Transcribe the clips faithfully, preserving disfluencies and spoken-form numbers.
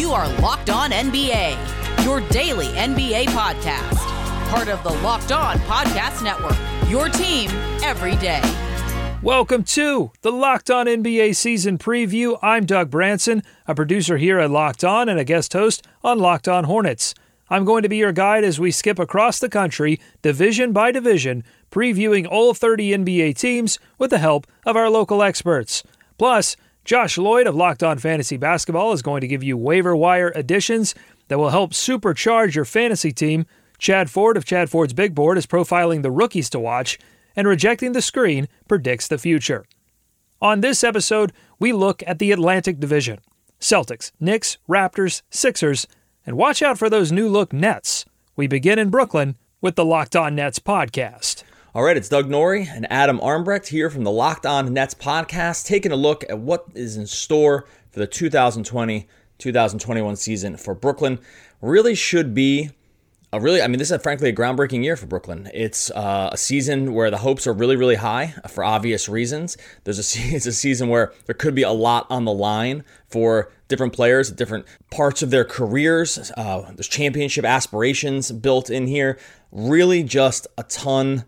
You are Locked On N B A, your daily N B A podcast. Part of the Locked On Podcast Network, your team every day. Welcome to the Locked On N B A Season Preview. I'm Doug Branson, a producer here at Locked On and a guest host on Locked On Hornets. I'm going to be your guide as we skip across the country, division by division, previewing all thirty N B A teams with the help of our local experts. Plus, Josh Lloyd of Locked On Fantasy Basketball is going to give you waiver wire additions that will help supercharge your fantasy team. Chad Ford of Chad Ford's Big Board is profiling the rookies to watch, and Rejecting the Screen predicts the future. On this episode, we look at the Atlantic Division. Celtics, Knicks, Raptors, Sixers, and watch out for those new-look Nets. We begin in Brooklyn with the Locked On Nets podcast. All right, it's Doug Norrie and Adam Armbrecht here from the Locked On Nets podcast, taking a look at what is in store for the twenty twenty twenty twenty-one season for Brooklyn. Really should be a really, I mean, this is a, frankly a groundbreaking year for Brooklyn. It's uh, a season where the hopes are really, really high for obvious reasons. There's a it's a season where there could be a lot on the line for different players, different parts of their careers. Uh, there's championship aspirations built in here. Really, just a ton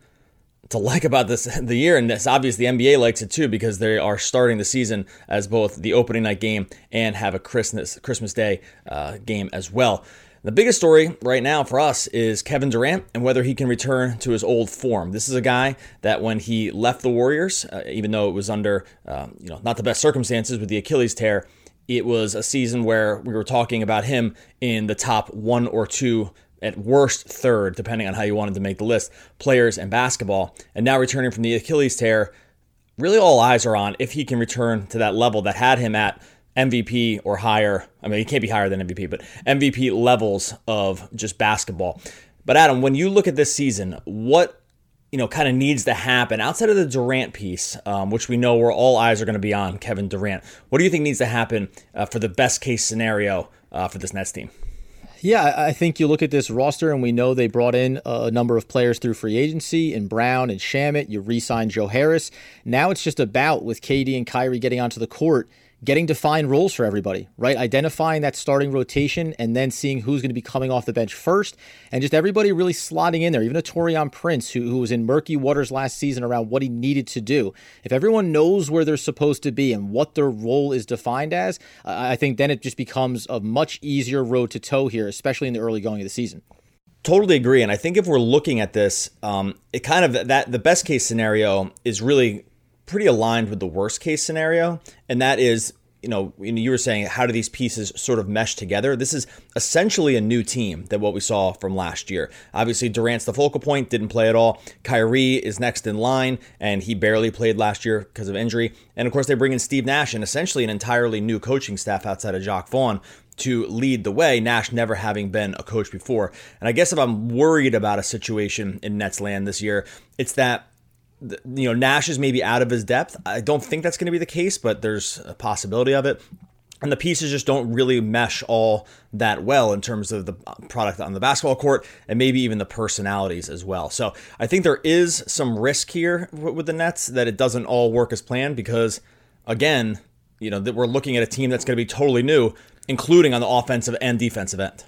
to like about this the year, and it's obvious the N B A likes it too because they are starting the season as both the opening night game and have a Christmas Christmas Day uh, game as well. The biggest story right now for us is Kevin Durant and whether he can return to his old form. This is a guy that when he left the Warriors, uh, even though it was under uh, you know not the best circumstances with the Achilles tear, it was a season where we were talking about him in the top one or two, at worst third, depending on how you wanted to make the list, players and basketball. And now returning from the Achilles tear, really all eyes are on if he can return to that level that had him at M V P or higher. I mean, he can't be higher than M V P, but M V P levels of just basketball. But Adam, when you look at this season, what you know kind of needs to happen outside of the Durant piece, um, which we know where all eyes are going to be on Kevin Durant? What do you think needs to happen uh, for the best case scenario uh, for this Nets team? Yeah, I think you look at this roster, and we know they brought in a number of players through free agency, and Brown and Shamit. You re-signed Joe Harris. Now it's just about, with K D and Kyrie getting onto the court, getting defined roles for everybody, right? Identifying that starting rotation and then seeing who's going to be coming off the bench first, and just everybody really slotting in there. Even a Taurean Prince, who, who was in murky waters last season around what he needed to do. If everyone knows where they're supposed to be and what their role is defined as, uh, I think then it just becomes a much easier road to toe here, especially in the early going of the season. Totally agree. And I think if we're looking at this, um, it kind of that the best case scenario is really pretty aligned with the worst case scenario. And that is, you know, you were saying, how do these pieces sort of mesh together? This is essentially a new team than what we saw from last year. Obviously, Durant's the focal point, didn't play at all. Kyrie is next in line, and he barely played last year because of injury. And of course, they bring in Steve Nash and essentially an entirely new coaching staff outside of Jacques Vaughn to lead the way, Nash never having been a coach before. And I guess if I'm worried about a situation in Nets land this year, it's that you know, Nash is maybe out of his depth. I don't think that's going to be the case, but there's a possibility of it. And the pieces just don't really mesh all that well in terms of the product on the basketball court and maybe even the personalities as well. So I think there is some risk here with the Nets that it doesn't all work as planned because, again, you know, that we're looking at a team that's going to be totally new, including on the offensive and defensive end.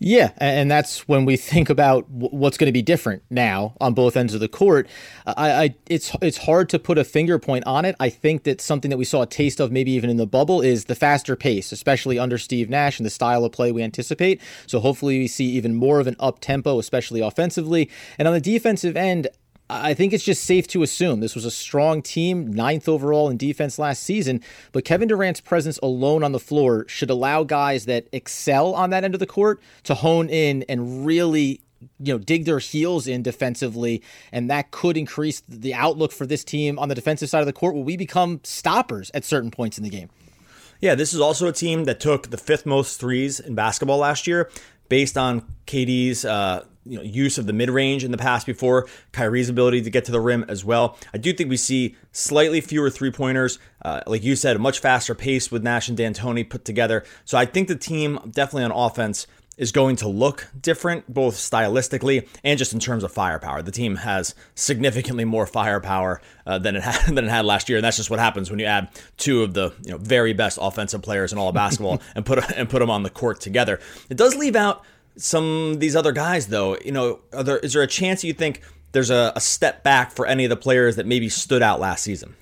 Yeah, and that's when we think about what's going to be different now on both ends of the court. I, I, it's it's hard to put a finger point on it. I think that something that we saw a taste of, maybe even in the bubble, is the faster pace, especially under Steve Nash and the style of play we anticipate. So hopefully we see even more of an up-tempo, especially offensively. And on the defensive end, I think it's just safe to assume this was a strong team, ninth overall in defense last season, but Kevin Durant's presence alone on the floor should allow guys that excel on that end of the court to hone in and really, you know, dig their heels in defensively, and that could increase the outlook for this team on the defensive side of the court where we become stoppers at certain points in the game. Yeah, this is also a team that took the fifth most threes in basketball last year based on K D's uh You know, use of the mid-range in the past before, Kyrie's ability to get to the rim as well. I do think we see slightly fewer three-pointers. Uh, like you said, a much faster pace with Nash and D'Antoni put together. So I think the team definitely on offense is going to look different, both stylistically and just in terms of firepower. The team has significantly more firepower uh, than it had, than it had last year, and that's just what happens when you add two of the you know, very best offensive players in all of basketball and put and put them on the court together. It does leave out some of these other guys, though. You know, are there, is there a chance you think there's a, a step back for any of the players that maybe stood out last season?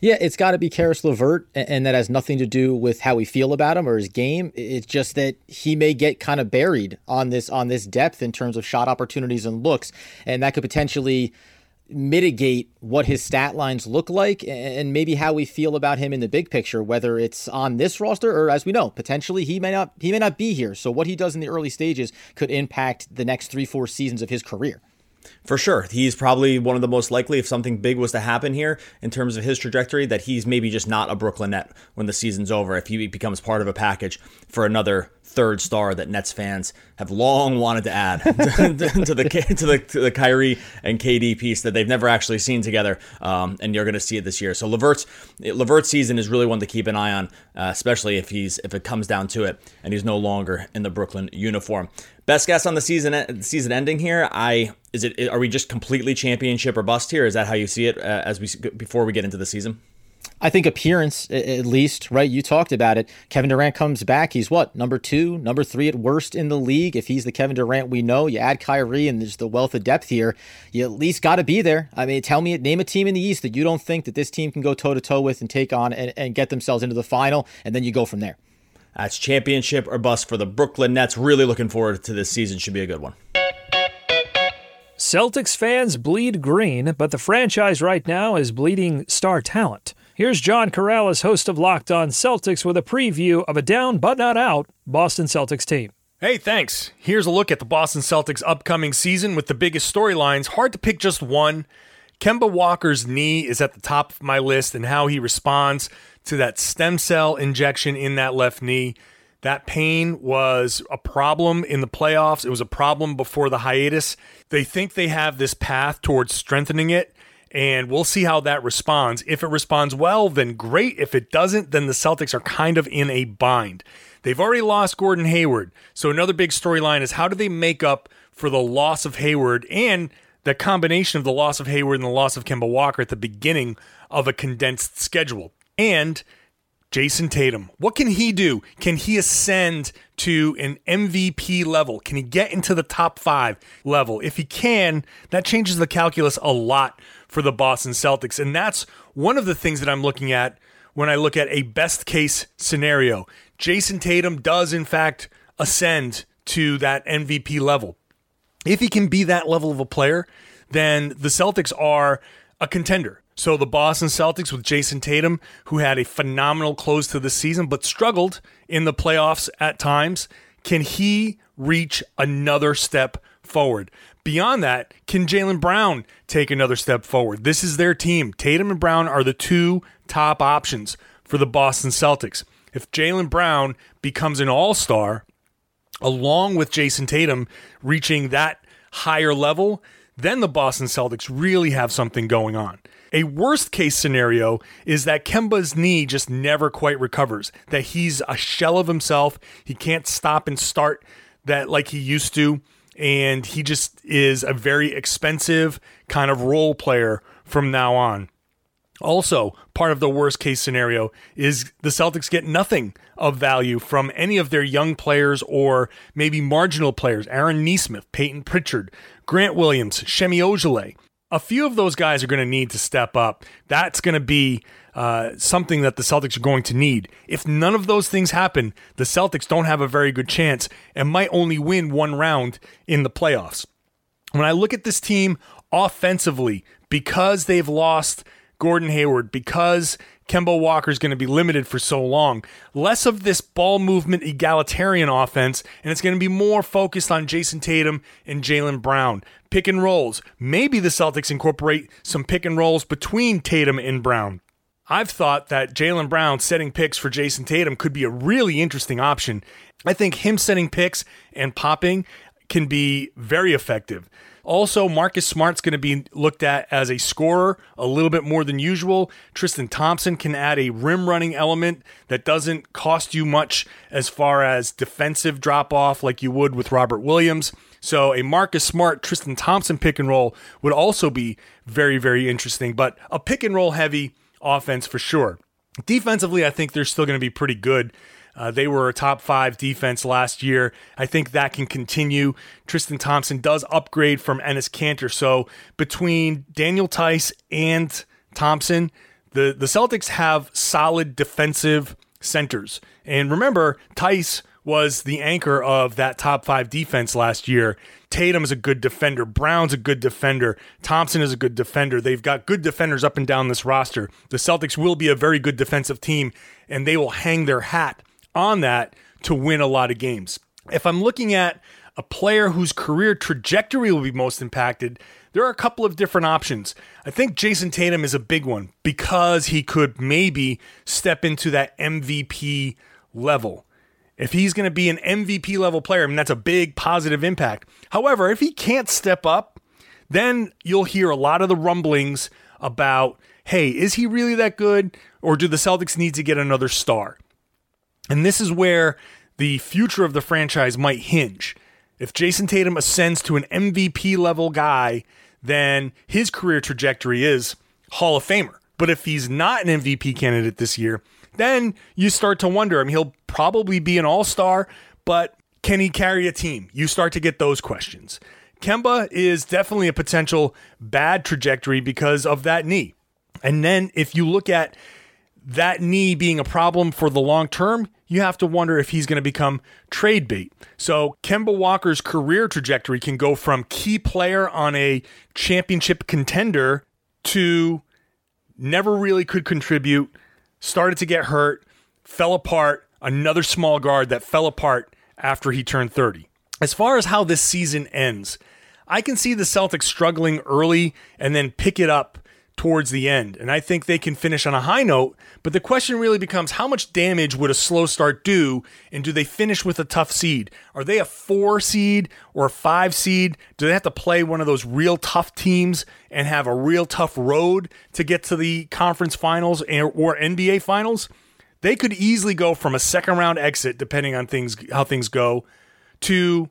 Yeah, it's got to be Karis LeVert, and that has nothing to do with how we feel about him or his game. It's just that he may get kind of buried on this on this depth in terms of shot opportunities and looks, and that could potentially mitigate what his stat lines look like and maybe how we feel about him in the big picture, whether it's on this roster or, as we know, potentially he may not he may not be here. So what he does in the early stages could impact the next three, four seasons of his career. For sure. He's probably one of the most likely, if something big was to happen here in terms of his trajectory, that he's maybe just not a Brooklyn Net when the season's over, if he becomes part of a package for another third star that Nets fans have long wanted to add to, to, to, the, to, the, to the Kyrie and K D piece that they've never actually seen together. Um, and you're going to see it this year. So LeVert's, LeVert's season is really one to keep an eye on, uh, especially if he's if it comes down to it and he's no longer in the Brooklyn uniform. Best guess on the season season ending here. I is it are we just completely championship or bust here? Is that how you see it uh, as we before we get into the season? I think appearance, at least, right? You talked about it. Kevin Durant comes back. He's what? Number two, number three at worst in the league. If he's the Kevin Durant we know, you add Kyrie and there's the wealth of depth here. You at least got to be there. I mean, tell me, name a team in the East that you don't think that this team can go toe-to-toe with and take on and, and get themselves into the final, and then you go from there. That's championship or bust for the Brooklyn Nets. Really looking forward to this season. Should be a good one. Celtics fans bleed green, but the franchise right now is bleeding star talent. Here's John Corrales, host of Locked On Celtics, with a preview of a down but not out Boston Celtics team. Hey, thanks. Here's a look at the Boston Celtics upcoming season with the biggest storylines. Hard to pick just one. Kemba Walker's knee is at the top of my list, and how he responds to that stem cell injection in that left knee. That pain was a problem in the playoffs. It was a problem before the hiatus. They think they have this path towards strengthening it, and we'll see how that responds. If it responds well, then great. If it doesn't, then the Celtics are kind of in a bind. They've already lost Gordon Hayward. So another big storyline is how do they make up for the loss of Hayward and the combination of the loss of Hayward and the loss of Kemba Walker at the beginning of a condensed schedule. And Jason Tatum, what can he do? Can he ascend to an M V P level? Can he get into the top five level? If he can, that changes the calculus a lot for the Boston Celtics. And that's one of the things that I'm looking at when I look at a best case scenario. Jason Tatum does, in fact, ascend to that M V P level. If he can be that level of a player, then the Celtics are a contender. So the Boston Celtics with Jason Tatum, who had a phenomenal close to the season but struggled in the playoffs at times, can he reach another step forward? Beyond that, can Jaylen Brown take another step forward? This is their team. Tatum and Brown are the two top options for the Boston Celtics. If Jaylen Brown becomes an all-star, along with Jason Tatum reaching that higher level, then the Boston Celtics really have something going on. A worst-case scenario is that Kemba's knee just never quite recovers, that he's a shell of himself, he can't stop and start that like he used to, and he just is a very expensive kind of role player from now on. Also, part of the worst-case scenario is the Celtics get nothing of value from any of their young players or maybe marginal players. Aaron Nesmith, Payton Pritchard, Grant Williams, Shemi Ojale. A few of those guys are going to need to step up. That's going to be uh, something that the Celtics are going to need. If none of those things happen, the Celtics don't have a very good chance and might only win one round in the playoffs. When I look at this team offensively, because they've lost Gordon Hayward, because Kemba Walker is going to be limited for so long, less of this ball movement egalitarian offense, and it's going to be more focused on Jason Tatum and Jaylen Brown. Pick and rolls. Maybe the Celtics incorporate some pick and rolls between Tatum and Brown. I've thought that Jaylen Brown setting picks for Jason Tatum could be a really interesting option. I think him setting picks and popping can be very effective. Also, Marcus Smart's going to be looked at as a scorer a little bit more than usual. Tristan Thompson can add a rim-running element that doesn't cost you much as far as defensive drop-off like you would with Robert Williams. So a Marcus Smart, Tristan Thompson pick-and-roll would also be very, very interesting, but a pick-and-roll heavy offense for sure. Defensively, I think they're still going to be pretty good. Uh, they were a top five defense last year. I think that can continue. Tristan Thompson does upgrade from Enes Kanter. So between Daniel Tice and Thompson, the, the Celtics have solid defensive centers. And remember, Tice was the anchor of that top five defense last year. Tatum is a good defender. Brown's a good defender. Thompson is a good defender. They've got good defenders up and down this roster. The Celtics will be a very good defensive team, and they will hang their hat on that to win a lot of games. If I'm looking at a player whose career trajectory will be most impacted, there are a couple of different options. I think Jason Tatum is a big one because he could maybe step into that M V P level. If he's going to be an M V P level player, I mean, that's a big positive impact. However, if he can't step up, then you'll hear a lot of the rumblings about, hey, is he really that good? Or do the Celtics need to get another star? And this is where the future of the franchise might hinge. If Jason Tatum ascends to an M V P level guy, then his career trajectory is Hall of Famer. But if he's not an M V P candidate this year, then you start to wonder. I mean, he'll probably be an all-star, but can he carry a team? You start to get those questions. Kemba is definitely a potential bad trajectory because of that knee. And then if you look at that knee being a problem for the long term, you have to wonder if he's going to become trade bait. So Kemba Walker's career trajectory can go from key player on a championship contender to never really could contribute, started to get hurt, fell apart, another small guard that fell apart after he turned thirty. As far as how this season ends, I can see the Celtics struggling early and then pick it up towards the end. And I think they can finish on a high note, but the question really becomes how much damage would a slow start do, and do they finish with a tough seed? Are they a four seed or a five seed? Do they have to play one of those real tough teams and have a real tough road to get to the conference finals or N B A finals? They could easily go from a second round exit, depending on things how things go, to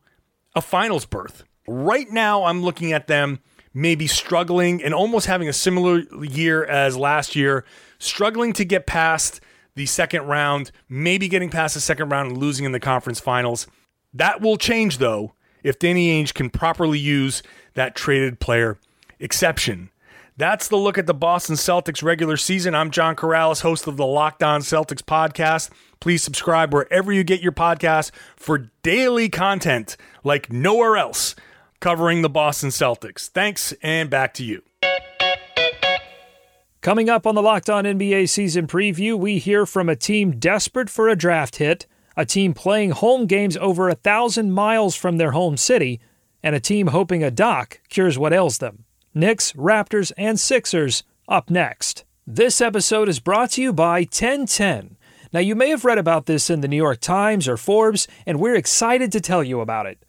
a finals berth. Right now, I'm looking at them maybe struggling and almost having a similar year as last year, struggling to get past the second round, maybe getting past the second round and losing in the conference finals. That will change, though, if Danny Ainge can properly use that traded player exception. That's the look at the Boston Celtics regular season. I'm John Corrales, host of the Locked On Celtics podcast. Please subscribe wherever you get your podcasts for daily content like nowhere else, covering the Boston Celtics. Thanks, and back to you. Coming up on the Locked On N B A season preview, we hear from a team desperate for a draft hit, a team playing home games over a thousand miles from their home city, and a team hoping a doc cures what ails them. Knicks, Raptors, and Sixers up next. This episode is brought to you by ten ten. Now, you may have read about this in the New York Times or Forbes, and we're excited to tell you about it.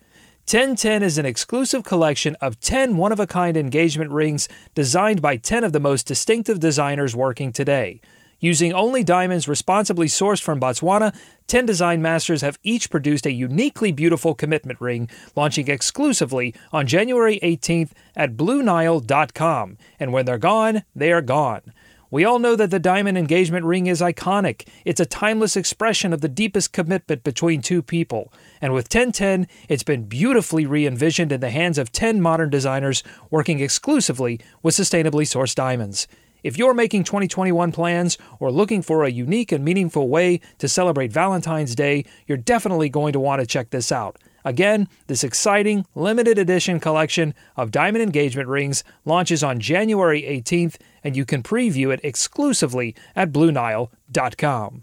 ten ten is an exclusive collection of ten one-of-a-kind engagement rings designed by ten of the most distinctive designers working today. Using only diamonds responsibly sourced from Botswana, ten design masters have each produced a uniquely beautiful commitment ring, launching exclusively on January eighteenth at Blue Nile dot com. And when they're gone, they are gone. We all know that the diamond engagement ring is iconic. It's a timeless expression of the deepest commitment between two people. And with ten ten, it's been beautifully re-envisioned in the hands of ten modern designers working exclusively with sustainably sourced diamonds. If you're making twenty twenty-one plans or looking for a unique and meaningful way to celebrate Valentine's Day, you're definitely going to want to check this out. Again, this exciting, limited edition collection of diamond engagement rings launches on January eighteenth, and you can preview it exclusively at Blue Nile dot com.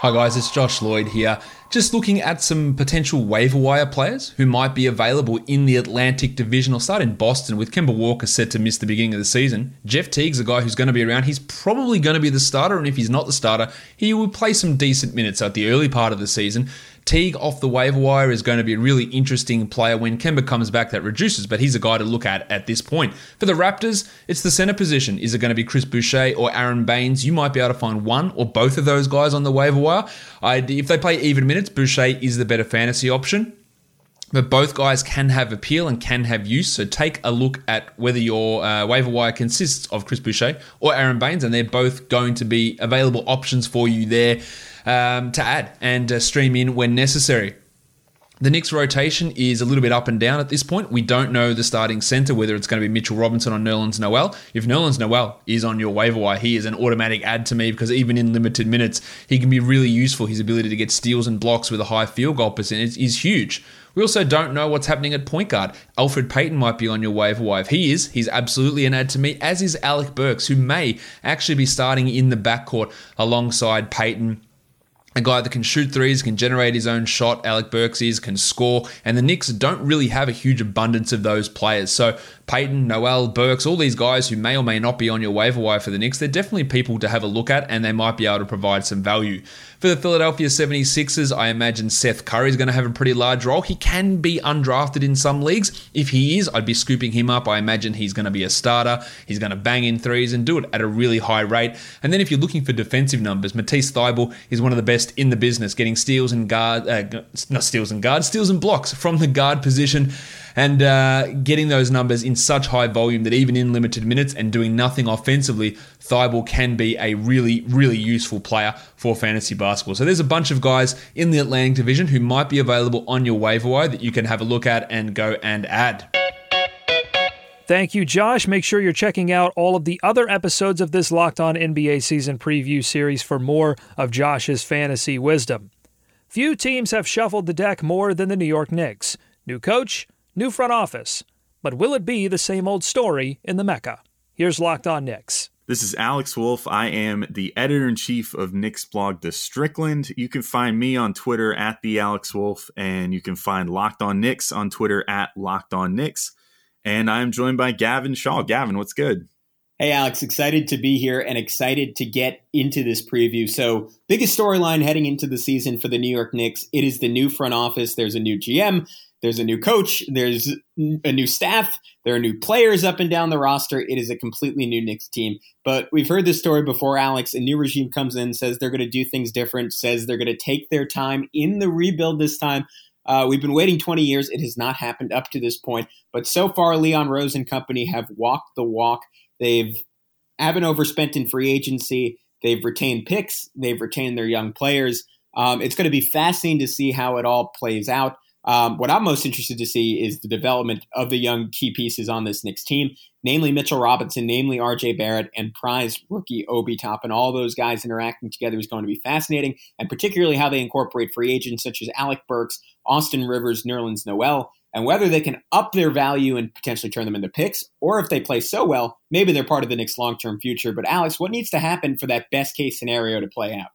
Hi guys, it's Josh Lloyd here. Just looking at some potential waiver wire players who might be available in the Atlantic Division. I'll start in Boston with Kemba Walker set to miss the beginning of the season. Jeff Teague's a guy who's going to be around. He's probably going to be the starter, and if he's not the starter, he will play some decent minutes at the early part of the season. Teague off the waiver wire is going to be a really interesting player. When Kemba comes back, that reduces, but he's a guy to look at at this point. For the Raptors, it's the center position. Is it going to be Chris Boucher or Aaron Baynes? You might be able to find one or both of those guys on the waiver wire. I'd, if they play even minutes, Boucher is the better fantasy option. But both guys can have appeal and can have use. So take a look at whether your uh, waiver wire consists of Chris Boucher or Aaron Baynes, and they're both going to be available options for you there um, to add and uh, stream in when necessary. The Knicks rotation is a little bit up and down at this point. We don't know the starting center, whether it's going to be Mitchell Robinson or Nerlens Noel. If Nerlens Noel is on your waiver wire, he is an automatic add to me because even in limited minutes, he can be really useful. His ability to get steals and blocks with a high field goal percentage is huge. We also don't know what's happening at point guard. Alfred Payton might be on your waiver wire. If he is, he's absolutely an add to me, as is Alec Burks, who may actually be starting in the backcourt alongside Payton. A guy that can shoot threes, can generate his own shot. Alec Burks is, can score. And the Knicks don't really have a huge abundance of those players. So Payton, Noel, Burks, all these guys who may or may not be on your waiver wire for the Knicks, they're definitely people to have a look at, and they might be able to provide some value. For the Philadelphia 76ers, I imagine Seth Curry is going to have a pretty large role. He can be undrafted in some leagues. If he is, I'd be scooping him up. I imagine he's going to be a starter. He's going to bang in threes and do it at a really high rate. And then if you're looking for defensive numbers, Matisse Thybulle is one of the best in the business, getting steals and guard, uh, not steals and guards, steals and blocks from the guard position, and uh, getting those numbers in such high volume that even in limited minutes and doing nothing offensively, Thybulle can be a really, really useful player for fantasy basketball. So there's a bunch of guys in the Atlantic Division who might be available on your waiver wire that you can have a look at and go and add. Thank you, Josh. Make sure you're checking out all of the other episodes of this Locked On N B A season preview series for more of Josh's fantasy wisdom. Few teams have shuffled the deck more than the New York Knicks. New coach, new front office. But will it be the same old story in the Mecca? Here's Locked On Knicks. This is Alex Wolf. I am the editor-in-chief of Knicks blog, The Strickland. You can find me on Twitter at the Alex Wolf, and you can find Locked On Knicks on Twitter at Locked On Knicks. And I'm joined by Gavin Shaw. Gavin, what's good? Hey, Alex. Excited to be here and excited to get into this preview. So biggest storyline heading into the season for the New York Knicks, it is the new front office. There's a new G M. There's a new coach. There's a new staff. There are new players up and down the roster. It is a completely new Knicks team. But we've heard this story before, Alex. A new regime comes in, says they're going to do things different, says they're going to take their time in the rebuild this time. Uh, we've been waiting twenty years. It has not happened up to this point. But so far, Leon Rose and company have walked the walk. They haven't overspent in free agency. They've retained picks. They've retained their young players. Um, it's going to be fascinating to see how it all plays out. Um, what I'm most interested to see is the development of the young key pieces on this Knicks team, namely Mitchell Robinson, namely R J Barrett, and prized rookie Obi Toppin. All those guys interacting together is going to be fascinating, and particularly how they incorporate free agents such as Alec Burks, Austin Rivers, Nerlens Noel, and whether they can up their value and potentially turn them into picks, or if they play so well, maybe they're part of the Knicks' long-term future. But Alex, what needs to happen for that best-case scenario to play out?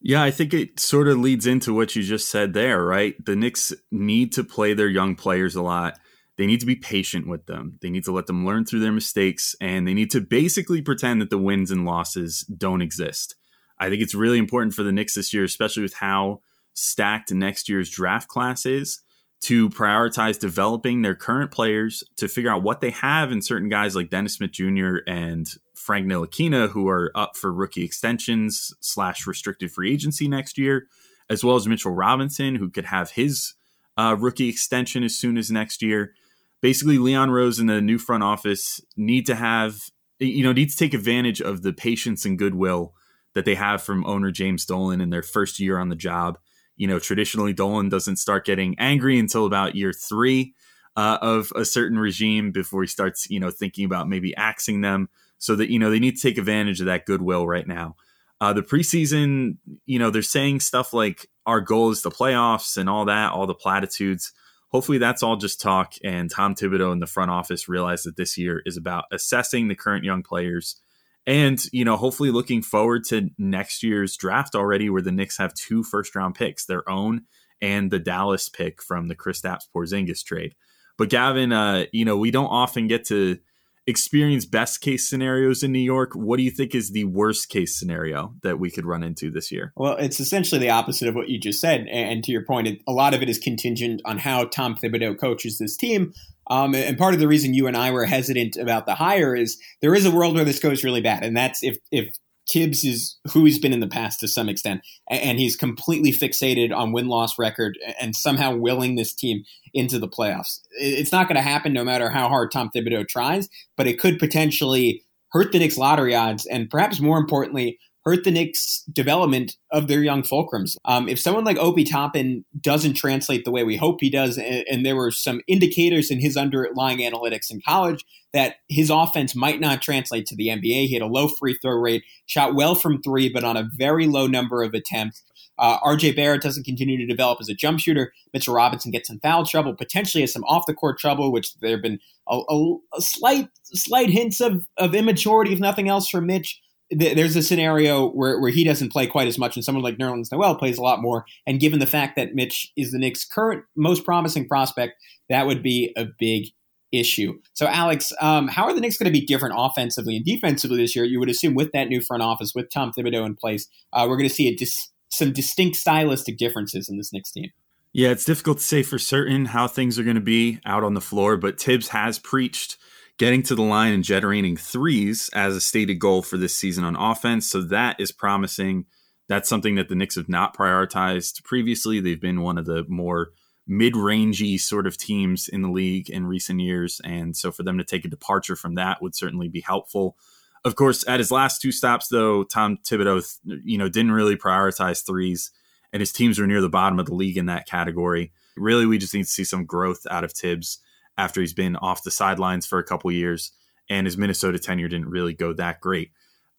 Yeah, I think it sort of leads into what you just said there, right? The Knicks need to play their young players a lot. They need to be patient with them. They need to let them learn through their mistakes, and they need to basically pretend that the wins and losses don't exist. I think it's really important for the Knicks this year, especially with how stacked next year's draft class is, to prioritize developing their current players, to figure out what they have in certain guys like Dennis Smith Junior and Frank Ntilikina, who are up for rookie extensions slash restricted free agency next year, as well as Mitchell Robinson, who could have his uh, rookie extension as soon as next year. Basically, Leon Rose and the new front office need to have, you know, need to take advantage of the patience and goodwill that they have from owner James Dolan in their first year on the job. You know, traditionally, Dolan doesn't start getting angry until about year three uh, of a certain regime before he starts, you know, thinking about maybe axing them, so that, you know, they need to take advantage of that goodwill right now. Uh, the preseason, you know, they're saying stuff like our goal is the playoffs and all that, all the platitudes. Hopefully that's all just talk. And Tom Thibodeau in the front office realized that this year is about assessing the current young players And, you know, hopefully looking forward to next year's draft already, where the Knicks have two first round picks, their own and the Dallas pick from the Kristaps Porzingis trade. But Gavin, uh, you know, we don't often get to experience best case scenarios in New York. What do you think is the worst case scenario that we could run into this year? Well, it's essentially the opposite of what you just said. And to your point, a lot of it is contingent on how Tom Thibodeau coaches this team. Um, and part of the reason you and I were hesitant about the hire is there is a world where this goes really bad. And that's if, if Tibbs is who he's been in the past to some extent, and he's completely fixated on win-loss record and somehow willing this team into the playoffs. It's not going to happen no matter how hard Tom Thibodeau tries, but it could potentially hurt the Knicks' lottery odds and perhaps more importantly, hurt the Knicks' development of their young fulcrums. Um, if someone like Obi Toppin doesn't translate the way we hope he does, and, and there were some indicators in his underlying analytics in college that his offense might not translate to the N B A. He had a low free throw rate, shot well from three, but on a very low number of attempts. Uh, R J Barrett doesn't continue to develop as a jump shooter. Mitchell Robinson gets in foul trouble, potentially has some off-the-court trouble, which there have been a, a, a slight slight hints of, of immaturity, if nothing else, for Mitch. There's a scenario where, where he doesn't play quite as much and someone like Nerlens Noel plays a lot more. And given the fact that Mitch is the Knicks' current most promising prospect, that would be a big issue. So, Alex, um, how are the Knicks going to be different offensively and defensively this year? You would assume with that new front office, with Tom Thibodeau in place, uh, we're going to see a dis- some distinct stylistic differences in this Knicks team. Yeah, it's difficult to say for certain how things are going to be out on the floor, but Tibbs has preached getting to the line and generating threes as a stated goal for this season on offense. So that is promising. That's something that the Knicks have not prioritized previously. They've been one of the more mid-rangey sort of teams in the league in recent years. And so for them to take a departure from that would certainly be helpful. Of course, at his last two stops, though, Tom Thibodeau, you know, didn't really prioritize threes, and his teams were near the bottom of the league in that category. Really, we just need to see some growth out of Tibbs after he's been off the sidelines for a couple years, and his Minnesota tenure didn't really go that great.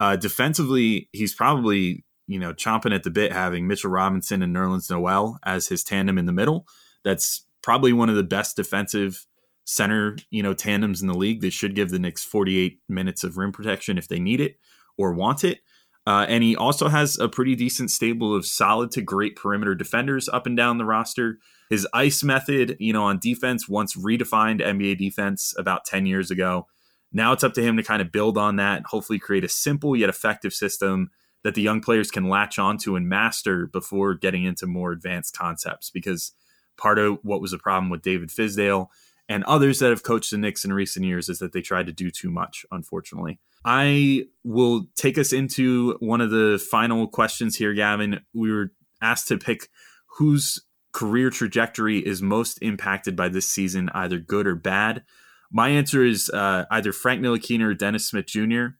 Uh, defensively, he's probably, you know, chomping at the bit having Mitchell Robinson and Nerlens Noel as his tandem in the middle. That's probably one of the best defensive center, you know, tandems in the league. They should give the Knicks forty-eight minutes of rim protection if they need it or want it. Uh, and he also has a pretty decent stable of solid to great perimeter defenders up and down the roster. His ice method, you know, on defense, once redefined N B A defense about ten years ago. Now it's up to him to kind of build on that and hopefully create a simple yet effective system that the young players can latch onto and master before getting into more advanced concepts. Because part of what was a problem with David Fizdale and others that have coached the Knicks in recent years is that they tried to do too much, unfortunately. I will take us into one of the final questions here, Gavin. We were asked to pick whose career trajectory is most impacted by this season, either good or bad. My answer is uh, either Frank Ntilikina or Dennis Smith Junior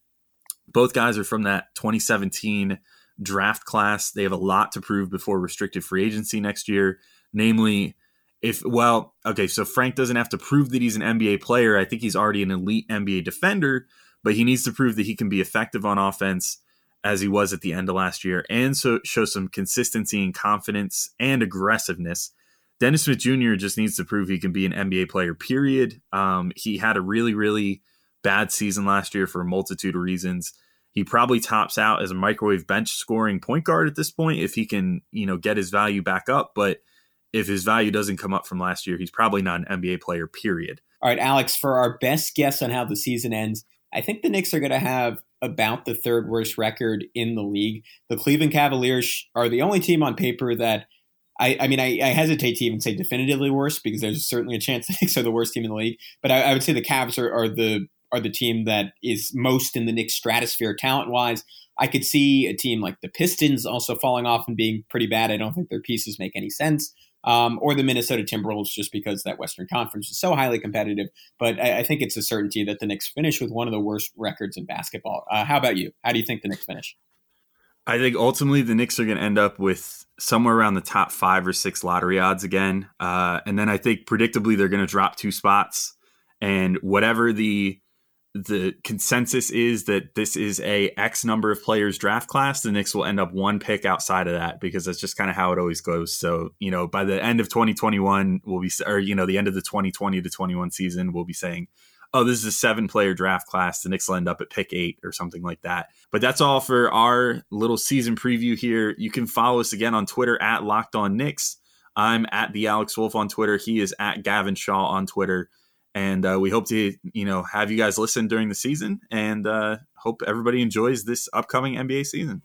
Both guys are from that twenty seventeen draft class. They have a lot to prove before restricted free agency next year, namely If well, okay, so Frank doesn't have to prove that he's an N B A player. I think he's already an elite N B A defender, but he needs to prove that he can be effective on offense as he was at the end of last year and so show some consistency and confidence and aggressiveness. Dennis Smith Junior just needs to prove he can be an N B A player, period. Um, he had a really, really bad season last year for a multitude of reasons. He probably tops out as a microwave bench scoring point guard at this point if he can, you know, get his value back up, but if his value doesn't come up from last year, he's probably not an N B A player, period. All right, Alex, for our best guess on how the season ends, I think the Knicks are going to have about the third worst record in the league. The Cleveland Cavaliers are the only team on paper that, I, I mean, I, I hesitate to even say definitively worse because there's certainly a chance the Knicks are the worst team in the league. But I, I would say the Cavs are, are the are the team that is most in the Knicks' stratosphere talent-wise. I could see a team like the Pistons also falling off and being pretty bad. I don't think their pieces make any sense. Um, or the Minnesota Timberwolves, just because that Western Conference is so highly competitive. But I, I think it's a certainty that the Knicks finish with one of the worst records in basketball. Uh, how about you? How do you think the Knicks finish? I think ultimately the Knicks are going to end up with somewhere around the top five or six lottery odds again. Uh, and then I think predictably they're going to drop two spots. And whatever the the consensus is that this is a X number of players draft class, the Knicks will end up one pick outside of that because that's just kind of how it always goes. So, you know, by the end of twenty twenty-one, we'll be, or, you know, the end of the twenty twenty to twenty-one season, we'll be saying, oh, this is a seven-player draft class. The Knicks will end up at pick eight or something like that. But that's all for our little season preview here. You can follow us again on Twitter at Locked On Knicks. I'm at the Alex Wolf on Twitter. He is at Gavin Shaw on Twitter. And uh, we hope to, you know, have you guys listen during the season, and uh, hope everybody enjoys this upcoming N B A season.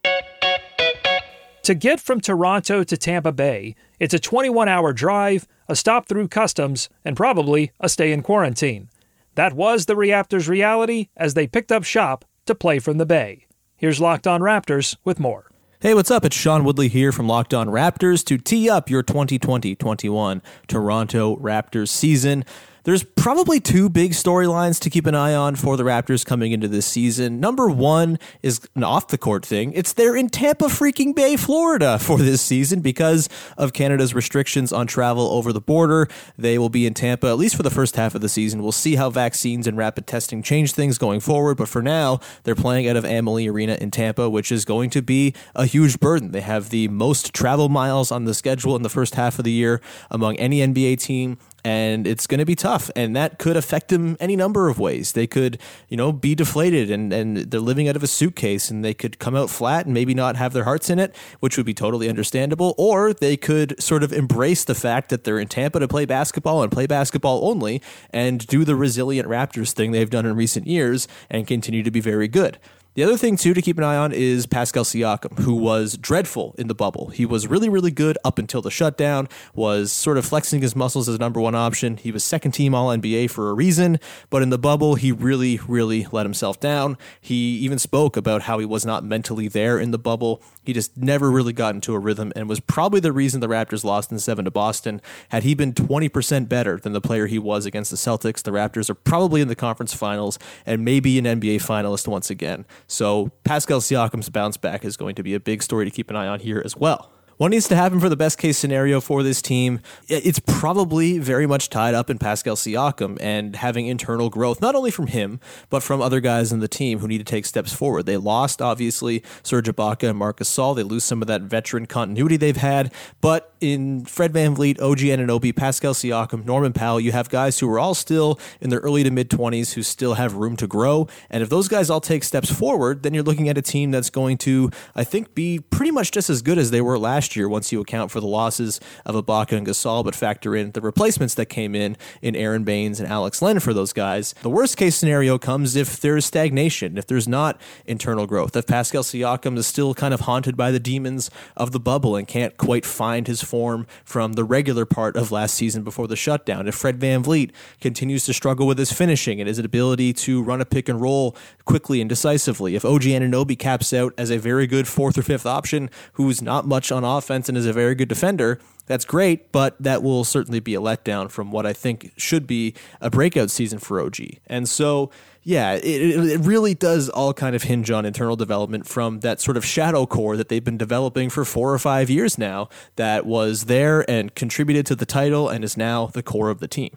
To get from Toronto to Tampa Bay, it's a twenty-one hour drive, a stop through customs, and probably a stay in quarantine. That was the Raptors' reality as they picked up shop to play from the Bay. Here's Locked On Raptors with more. Hey, what's up? It's Sean Woodley here from Locked On Raptors to tee up your twenty twenty twenty-one Toronto Raptors season. There's probably two big storylines to keep an eye on for the Raptors coming into this season. Number one is an off-the-court thing. It's they're in Tampa freaking Bay, Florida for this season because of Canada's restrictions on travel over the border. They will be in Tampa, at least for the first half of the season. We'll see how vaccines and rapid testing change things going forward. But for now, they're playing out of Amalie Arena in Tampa, which is going to be a huge burden. They have the most travel miles on the schedule in the first half of the year among any N B A team. And it's going to be tough, and that could affect them any number of ways. They could, you know, be deflated, and, and they're living out of a suitcase, and they could come out flat and maybe not have their hearts in it, which would be totally understandable. Or they could sort of embrace the fact that they're in Tampa to play basketball and play basketball only and do the resilient Raptors thing they've done in recent years and continue to be very good. The other thing, too, to keep an eye on is Pascal Siakam, who was dreadful in the bubble. He was really, really good up until the shutdown, was sort of flexing his muscles as number one option. He was second team All N B A for a reason, but in the bubble, he really, really let himself down. He even spoke about how he was not mentally there in the bubble. He just never really got into a rhythm and was probably the reason the Raptors lost in seven to Boston. Had he been twenty percent better than the player he was against the Celtics, the Raptors are probably in the conference finals and maybe an N B A finalist once again. So Pascal Siakam's bounce back is going to be a big story to keep an eye on here as well. What needs to happen for the best case scenario for this team? It's probably very much tied up in Pascal Siakam and having internal growth, not only from him, but from other guys in the team who need to take steps forward. They lost, obviously, Serge Ibaka and Marc Gasol. They lose some of that veteran continuity they've had. But in Fred VanVleet, O G Anunoby, Pascal Siakam, Norman Powell, you have guys who are all still in their early to mid-twenties who still have room to grow. And if those guys all take steps forward, then you're looking at a team that's going to, I think, be pretty much just as good as they were last year. year once you account for the losses of Ibaka and Gasol, but factor in the replacements that came in in Aaron Baynes and Alex Len for those guys. The worst case scenario comes if there's stagnation, if there's not internal growth, if Pascal Siakam is still kind of haunted by the demons of the bubble and can't quite find his form from the regular part of last season before the shutdown, if Fred VanVleet continues to struggle with his finishing and his ability to run a pick and roll quickly and decisively, if O G Anunoby caps out as a very good fourth or fifth option who's not much on offense and is a very good defender, that's great, but that will certainly be a letdown from what I think should be a breakout season for O G. And so, yeah, it, it really does all kind of hinge on internal development from that sort of shadow core that they've been developing for four or five years now that was there and contributed to the title and is now the core of the team.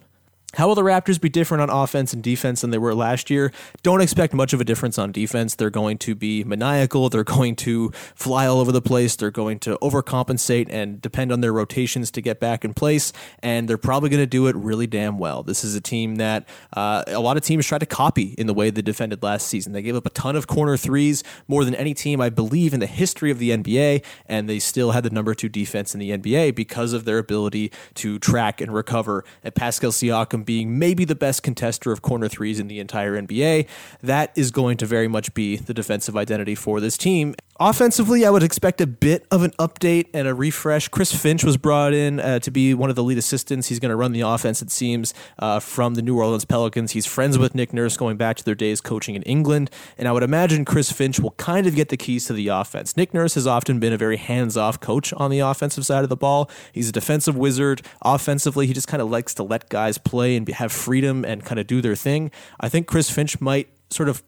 How will the Raptors be different on offense and defense than they were last year? Don't expect much of a difference on defense. They're going to be maniacal. They're going to fly all over the place. They're going to overcompensate and depend on their rotations to get back in place. And they're probably going to do it really damn well. This is a team that uh, a lot of teams try to copy in the way they defended last season. They gave up a ton of corner threes, more than any team, I believe, in the history of the N B A. And they still had the number two defense in the N B A because of their ability to track and recover. And Pascal Siakam being maybe the best contester of corner threes in the entire N B A. That is going to very much be the defensive identity for this team. Offensively, I would expect a bit of an update and a refresh. Chris Finch was brought in uh, to be one of the lead assistants. He's going to run the offense, it seems, uh, from the New Orleans Pelicans. He's friends with Nick Nurse going back to their days coaching in England, and I would imagine Chris Finch will kind of get the keys to the offense. Nick Nurse has often been a very hands-off coach on the offensive side of the ball. He's a defensive wizard. Offensively, he just kind of likes to let guys play and have freedom and kind of do their thing. I think Chris Finch might sort of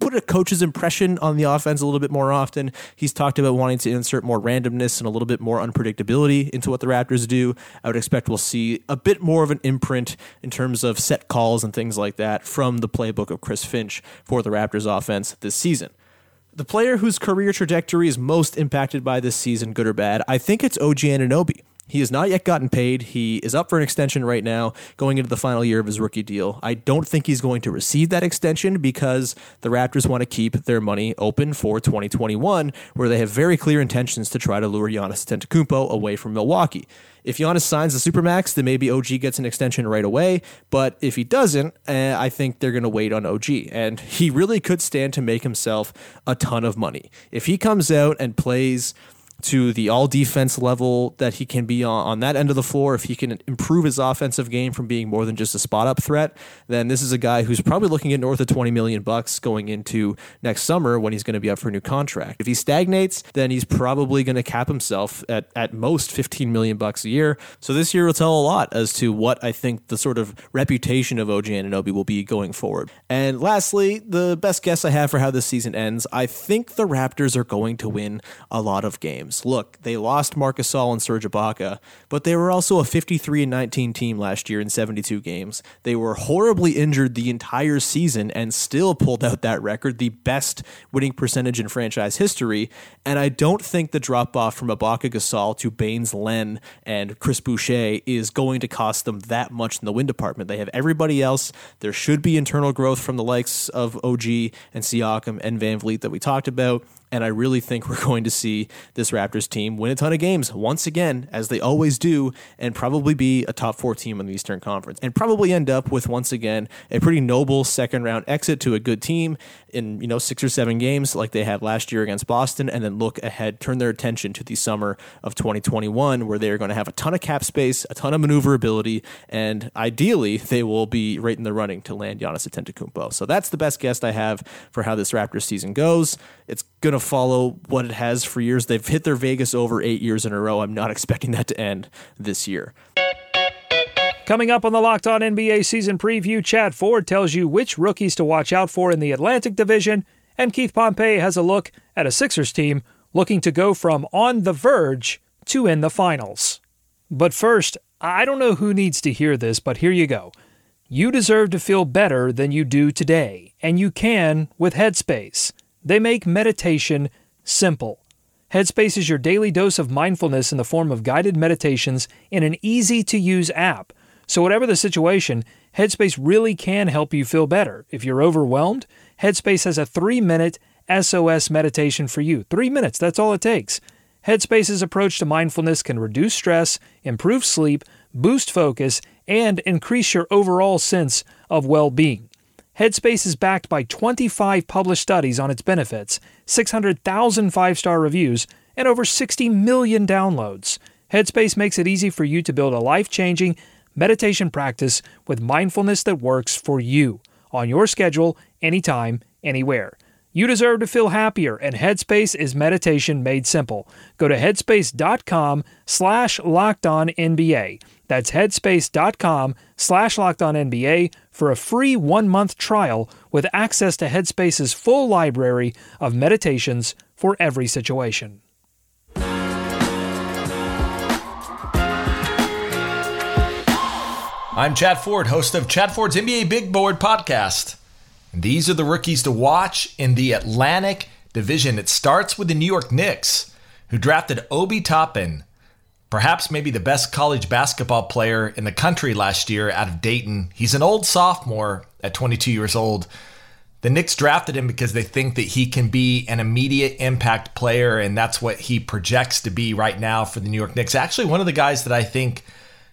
put a coach's impression on the offense a little bit more often. He's talked about wanting to insert more randomness and a little bit more unpredictability into what the Raptors do. I would expect we'll see a bit more of an imprint in terms of set calls and things like that from the playbook of Chris Finch for the Raptors offense this season. The player whose career trajectory is most impacted by this season, good or bad, I think it's O G Anunoby. He has not yet gotten paid. He is up for an extension right now, going into the final year of his rookie deal. I don't think he's going to receive that extension because the Raptors want to keep their money open for twenty twenty-one, where they have very clear intentions to try to lure Giannis Antetokounmpo away from Milwaukee. If Giannis signs the Supermax, then maybe O G gets an extension right away. But if he doesn't, eh, I think they're going to wait on O G. And he really could stand to make himself a ton of money. If he comes out and plays to the all-defense level that he can be on, on that end of the floor, if he can improve his offensive game from being more than just a spot-up threat, then this is a guy who's probably looking at north of twenty million bucks going into next summer when he's going to be up for a new contract. If he stagnates, then he's probably going to cap himself at, at most fifteen million bucks a year. So this year will tell a lot as to what I think the sort of reputation of O G Anunoby will be going forward. And lastly, the best guess I have for how this season ends, I think the Raptors are going to win a lot of games. Look, they lost Marc Gasol and Serge Ibaka, but they were also a fifty-three and nineteen team last year in seventy-two games. They were horribly injured the entire season and still pulled out that record, the best winning percentage in franchise history. And I don't think the drop off from Ibaka, Gasol to Baynes, Len, and Chris Boucher is going to cost them that much in the win department. They have everybody else. There should be internal growth from the likes of O G and Siakam and Van Vliet that we talked about. And I really think we're going to see this Raptors team win a ton of games once again, as they always do, and probably be a top four team in the Eastern Conference, and probably end up with, once again, a pretty noble second round exit to a good team in, you know, six or seven games like they had last year against Boston, and then look ahead, turn their attention to the summer of twenty twenty-one, where they're going to have a ton of cap space, a ton of maneuverability, and ideally they will be right in the running to land Giannis Antetokounmpo. So that's the best guess I have for how this Raptors season goes. It's going to follow what it has for years. They've hit their Vegas over eight years in a row. I'm not expecting that to end this year. Coming up on the Locked On N B A season preview, Chad Ford tells you which rookies to watch out for in the Atlantic Division, and Keith Pompey has a look at a Sixers team looking to go from on the verge to in the finals. But first, I don't know who needs to hear this, but here you go. You deserve to feel better than you do today, and you can with Headspace. They make meditation simple. Headspace is your daily dose of mindfulness in the form of guided meditations in an easy-to-use app. So whatever the situation, Headspace really can help you feel better. If you're overwhelmed, Headspace has a three-minute S O S meditation for you. Three minutes, that's all it takes. Headspace's approach to mindfulness can reduce stress, improve sleep, boost focus, and increase your overall sense of well-being. Headspace is backed by twenty-five published studies on its benefits, six hundred thousand five-star reviews, and over sixty million downloads. Headspace makes it easy for you to build a life-changing meditation practice with mindfulness that works for you, on your schedule, anytime, anywhere. You deserve to feel happier, and Headspace is meditation made simple. Go to headspace.com slash LockedOnNBA. That's headspace.com slash LockedOnNBA for a free one-month trial with access to Headspace's full library of meditations for every situation. I'm Chad Ford, host of Chad Ford's N B A Big Board podcast. These are the rookies to watch in the Atlantic Division. It starts with the New York Knicks, who drafted Obi Toppin, perhaps maybe the best college basketball player in the country last year out of Dayton. He's an old sophomore at twenty-two years old. The Knicks drafted him because they think that he can be an immediate impact player, and that's what he projects to be right now for the New York Knicks. Actually, one of the guys that I think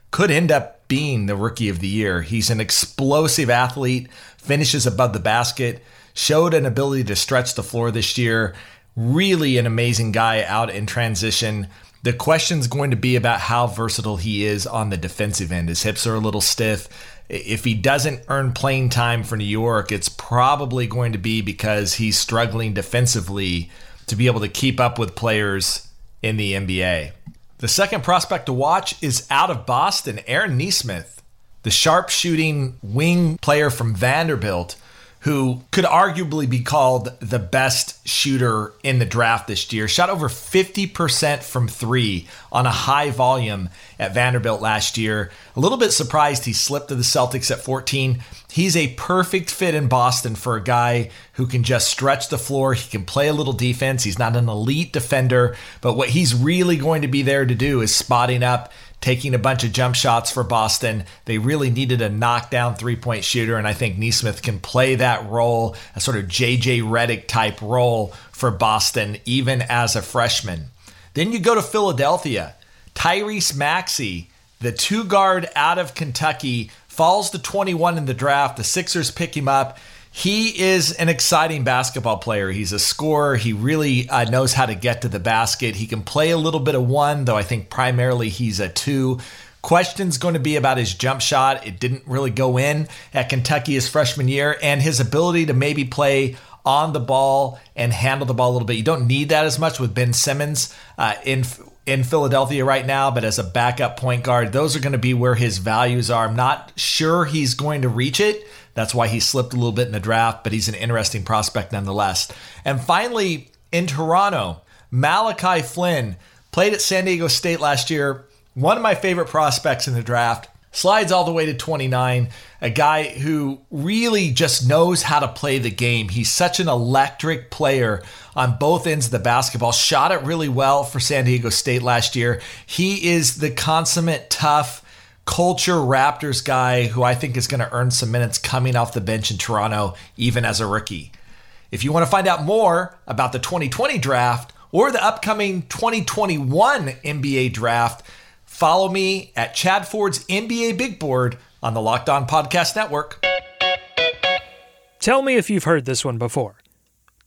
could end up being the rookie of the year. He's an explosive athlete, finishes above the basket, showed an ability to stretch the floor this year. Really an amazing guy out in transition. The question's going to be about how versatile he is on the defensive end. His hips are a little stiff. If he doesn't earn playing time for New York, it's probably going to be because he's struggling defensively to be able to keep up with players in the N B A. The second prospect to watch is out of Boston, Aaron Nesmith, the sharpshooting wing player from Vanderbilt, who could arguably be called the best shooter in the draft this year, shot over fifty percent from three on a high volume at Vanderbilt last year. A little bit surprised he slipped to the Celtics at fourteen. He's a perfect fit in Boston for a guy who can just stretch the floor. He can play a little defense. He's not an elite defender, but what he's really going to be there to do is spotting up, taking a bunch of jump shots for Boston. They really needed a knockdown three-point shooter, and I think Nesmith can play that role, a sort of J J Redick-type role for Boston, even as a freshman. Then you go to Philadelphia. Tyrese Maxey, the two-guard out of Kentucky, falls to twenty-one in the draft. The Sixers pick him up. He is an exciting basketball player. He's a scorer. He really uh, knows how to get to the basket. He can play a little bit of one, though I think primarily he's a two. Question's going to be about his jump shot. It didn't really go in at Kentucky his freshman year, and his ability to maybe play on the ball and handle the ball a little bit. You don't need that as much with Ben Simmons uh, in in Philadelphia right now, but as a backup point guard, those are going to be where his values are. I'm not sure he's going to reach it. That's why he slipped a little bit in the draft, but he's an interesting prospect nonetheless. And finally, in Toronto, Malachi Flynn played at San Diego State last year. One of my favorite prospects in the draft, slides all the way to twenty-nine, a guy who really just knows how to play the game. He's such an electric player on both ends of the basketball, shot it really well for San Diego State last year. He is the consummate tough culture Raptors guy who I think is going to earn some minutes coming off the bench in Toronto, even as a rookie. If you want to find out more about the twenty twenty draft or the upcoming twenty twenty-one N B A draft, follow me at Chad Ford's N B A Big Board on the Locked On Podcast Network. Tell me if you've heard this one before.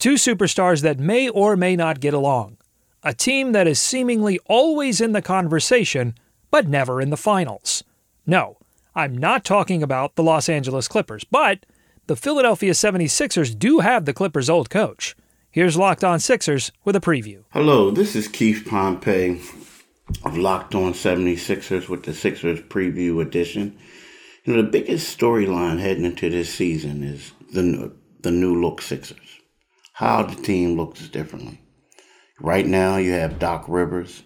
Two superstars that may or may not get along. A team that is seemingly always in the conversation, but never in the finals. No, I'm not talking about the Los Angeles Clippers, but the Philadelphia seventy-sixers do have the Clippers' old coach. Here's Locked On Sixers with a preview. Hello, this is Keith Pompey of Locked On seventy-sixers with the Sixers preview edition. You know, the biggest storyline heading into this season is the, the new look Sixers, how the team looks differently. Right now you have Doc Rivers,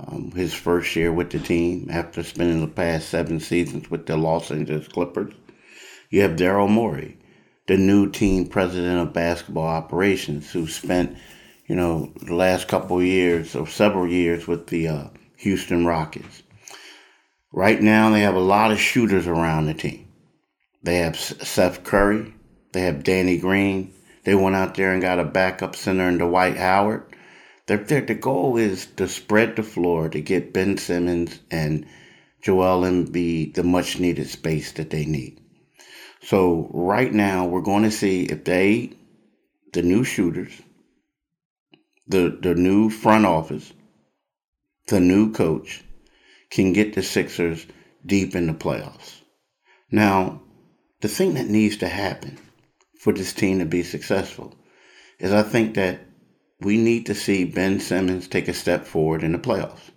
Um, his first year with the team after spending the past seven seasons with the Los Angeles Clippers. You have Daryl Morey, the new team president of basketball operations, who spent, you know, the last couple of years or several years with the uh, Houston Rockets. Right now, they have a lot of shooters around the team. They have Seth Curry. They have Danny Green. They went out there and got a backup center in Dwight Howard. The, the goal is to spread the floor to get Ben Simmons and Joel Embiid the much-needed space that they need. So right now, we're going to see if they, the new shooters, the, the new front office, the new coach, can get the Sixers deep in the playoffs. Now, the thing that needs to happen for this team to be successful is I think that we need to see Ben Simmons take a step forward in the playoffs.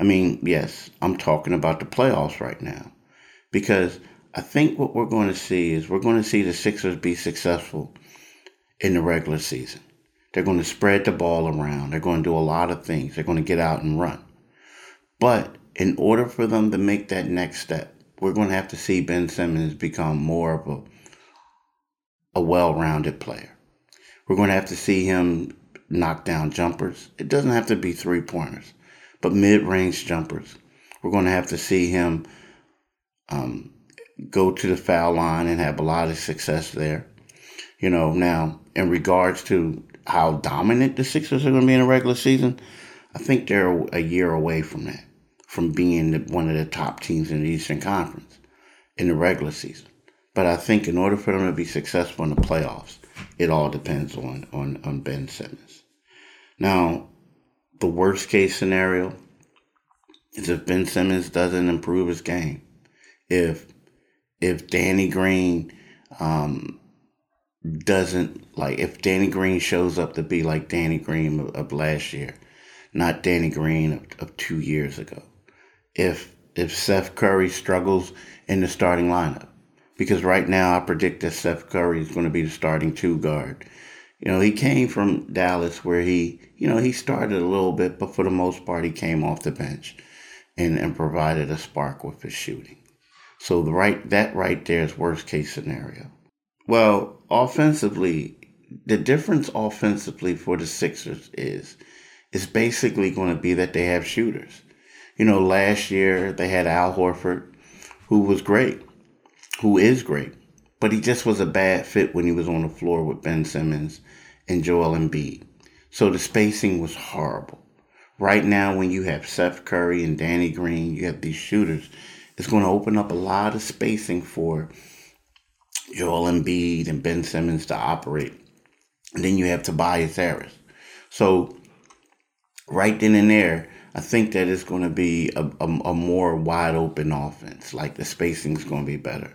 I mean, yes, I'm talking about the playoffs right now, because I think what we're going to see is we're going to see the Sixers be successful in the regular season. They're going to spread the ball around. They're going to do a lot of things. They're going to get out and run. But in order for them to make that next step, we're going to have to see Ben Simmons become more of a, a well-rounded player. We're going to have to see him knock down jumpers. It doesn't have to be three-pointers, but mid-range jumpers. We're going to have to see him um, go to the foul line and have a lot of success there. You know, now, in regards to how dominant the Sixers are going to be in the regular season, I think they're a year away from that, from being one of the top teams in the Eastern Conference in the regular season. But I think in order for them to be successful in the playoffs, it all depends on, on, on Ben Simmons. Now, the worst case scenario is if Ben Simmons doesn't improve his game. If if Danny Green um, doesn't, like, if Danny Green shows up to be like Danny Green of, of last year, not Danny Green of, of two years ago. If if Seth Curry struggles in the starting lineup, because right now I predict that Seth Curry is going to be the starting two guard. You know, he came from Dallas where he, you know, he started a little bit, but for the most part, he came off the bench and, and provided a spark with his shooting. So the right that right there is worst case scenario. Well, offensively, the difference offensively for the Sixers is it's basically going to be that they have shooters. You know, last year they had Al Horford, who was great, who is great, but he just was a bad fit when he was on the floor with Ben Simmons and Joel Embiid. So the spacing was horrible. Right now, when you have Seth Curry and Danny Green, you have these shooters, it's going to open up a lot of spacing for Joel Embiid and Ben Simmons to operate. And then you have Tobias Harris. So right then and there, I think that it's going to be a, a, a more wide open offense. Like the spacing is going to be better.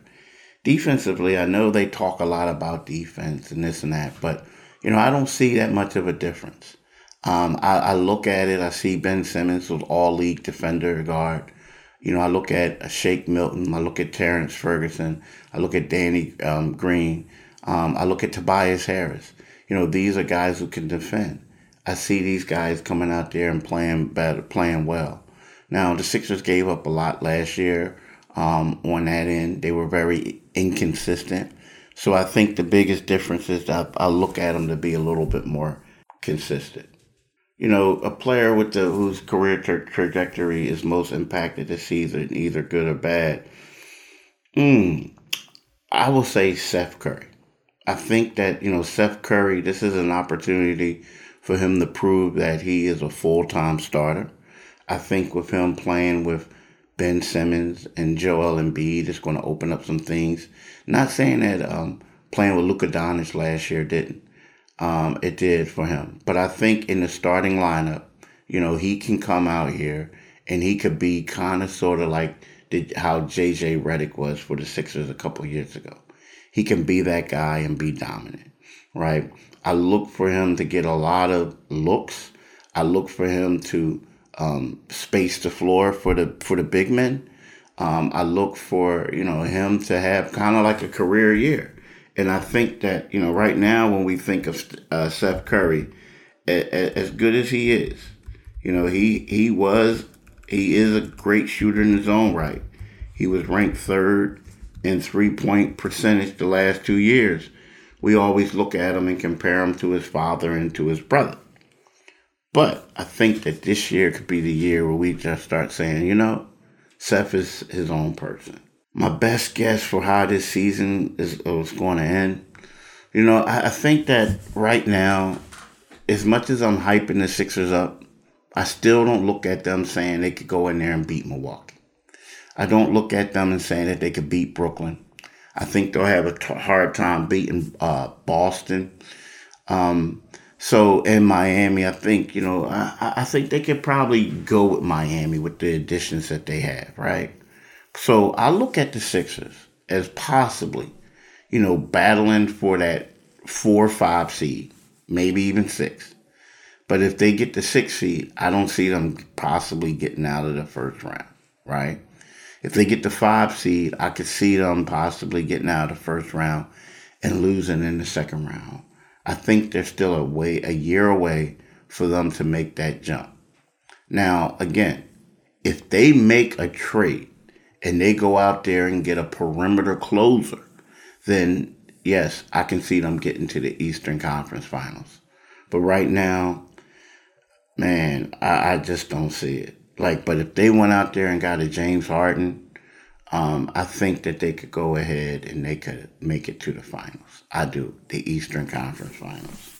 Defensively, I know they talk a lot about defense and this and that, but you know, I don't see that much of a difference. Um, I, I look at it. I see Ben Simmons was all-league defender guard. You know, I look at Shake Milton. I look at Terrence Ferguson. I look at Danny um, Green. Um, I look at Tobias Harris. You know, these are guys who can defend. I see these guys coming out there and playing better, playing well. Now, the Sixers gave up a lot last year um, on that end. They were very inconsistent. So I think the biggest difference is that I, I look at them to be a little bit more consistent. You know, a player with the whose career tra- trajectory is most impacted this season, either good or bad, mm, I will say Seth Curry. I think that, you know, Seth Curry, this is an opportunity for him to prove that he is a full-time starter. I think with him playing with Ben Simmons and Joel Embiid, it's going to open up some things. Not saying that um, playing with Luka Doncic last year didn't. Um, it did for him. But I think in the starting lineup, you know, he can come out here and he could be kind of sort of like the, how J J Redick was for the Sixers a couple of years ago. He can be that guy and be dominant, right? I look for him to get a lot of looks. I look for him to um, space the floor for the for the big men. Um, I look for, you know, him to have kind of like a career year. And I think that, you know, right now when we think of uh, Seth Curry, a, a, as good as he is, you know, he he was, he is a great shooter in his own right. He was ranked third in three-point percentage the last two years. We always look at him and compare him to his father and to his brother. But I think that this year could be the year where we just start saying, you know, Seth is his own person. My best guess for how this season is, is going to end, you know, I, I think that right now, as much as I'm hyping the Sixers up, I still don't look at them saying they could go in there and beat Milwaukee. I don't look at them and saying that they could beat Brooklyn. I think they'll have a t- hard time beating uh, Boston. Um, so in Miami, I think, you know, I, I think they could probably go with Miami with the additions that they have, right? So I look at the Sixers as possibly, you know, battling for that four or five seed, maybe even six. But if they get the six seed, I don't see them possibly getting out of the first round, right? If they get the five seed, I could see them possibly getting out of the first round and losing in the second round. I think they're still a way, a year away for them to make that jump. Now, again, if they make a trade, and they go out there and get a perimeter closer, then yes, I can see them getting to the Eastern Conference Finals. But right now, man, I, I just don't see it. Like, but if they went out there and got a James Harden, um, I think that they could go ahead and they could make it to the finals. I do, the Eastern Conference Finals.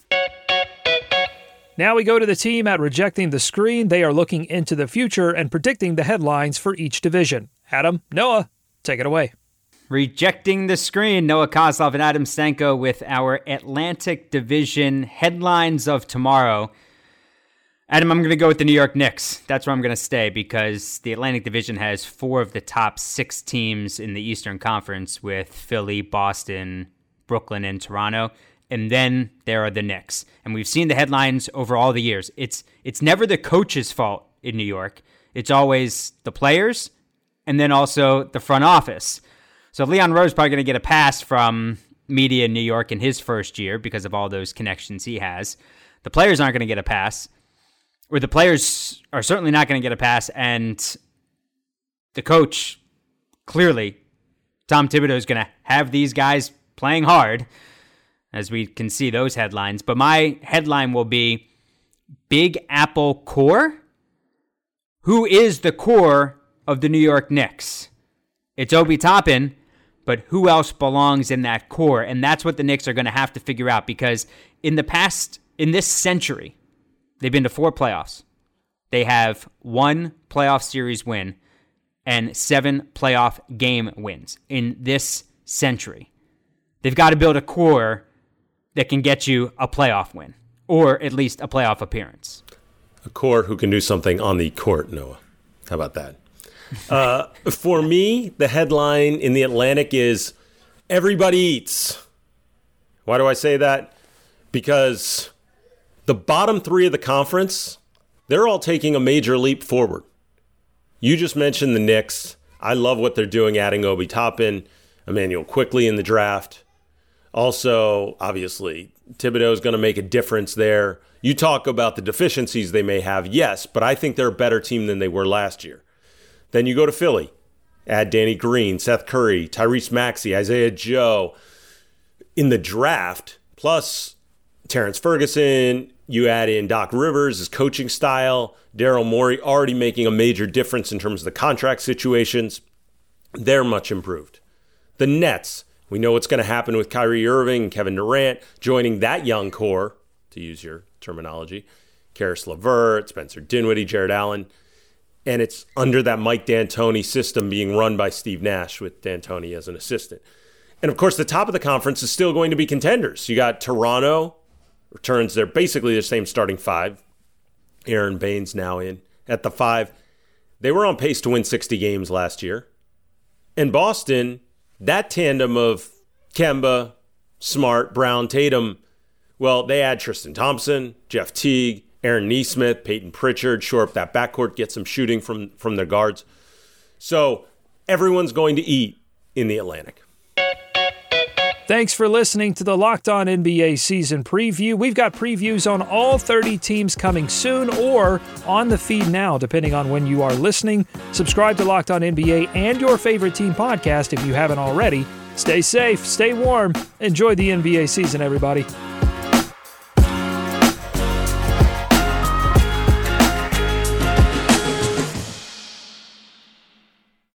Now we go to the team at Rejecting the Screen. They are looking into the future and predicting the headlines for each division. Adam, Noah, take it away. Rejecting the Screen, Noah Kozlov and Adam Stanko with our Atlantic Division headlines of tomorrow. Adam, I'm going to go with the New York Knicks. That's where I'm going to stay because the Atlantic Division has four of the top six teams in the Eastern Conference with Philly, Boston, Brooklyn, and Toronto. And then there are the Knicks. And we've seen the headlines over all the years. It's it's never the coach's fault in New York. It's always the players and then also the front office. So Leon Rose is probably going to get a pass from media in New York in his first year because of all those connections he has. The players aren't going to get a pass, or the players are certainly not going to get a pass, and the coach, clearly, Tom Thibodeau is going to have these guys playing hard, as we can see those headlines. But my headline will be Big Apple Core. Who is the core of the New York Knicks? It's Obi Toppin, but who else belongs in that core? And that's what the Knicks are going to have to figure out, because in the past, in this century, they've been to four playoffs. They have one playoff series win and seven playoff game wins in this century. They've got to build a core that can get you a playoff win, or at least a playoff appearance. A core who can do something on the court, Noah. How about that? Uh, for me, the headline in The Atlantic is, everybody eats. Why do I say that? Because the bottom three of the conference, they're all taking a major leap forward. You just mentioned the Knicks. I love what they're doing, adding Obi Toppin, Immanuel Quickley in the draft. Also, obviously, Thibodeau is going to make a difference there. You talk about the deficiencies they may have, yes, but I think they're a better team than they were last year. Then you go to Philly, add Danny Green, Seth Curry, Tyrese Maxey, Isaiah Joe in the draft, plus Terrence Ferguson. You add in Doc Rivers, his coaching style, Daryl Morey already making a major difference in terms of the contract situations. They're much improved. The Nets, we know what's going to happen with Kyrie Irving and Kevin Durant joining that young core, to use your terminology, Karis LeVert, Spencer Dinwiddie, Jared Allen. And it's under that Mike D'Antoni system being run by Steve Nash with D'Antoni as an assistant. And, of course, the top of the conference is still going to be contenders. You got Toronto, returns there basically the same starting five. Aaron Baynes now in at the five. They were on pace to win sixty games last year. And Boston, that tandem of Kemba, Smart, Brown, Tatum, well, they add Tristan Thompson, Jeff Teague, Aaron Nesmith, Payton Pritchard, shore up that backcourt, get some shooting from, from their guards. So everyone's going to eat in the Atlantic. Thanks for listening to the Locked On N B A Season Preview. We've got previews on all thirty teams coming soon, or on the feed now, depending on when you are listening. Subscribe to Locked On N B A and your favorite team podcast if you haven't already. Stay safe, stay warm, enjoy the N B A season, everybody.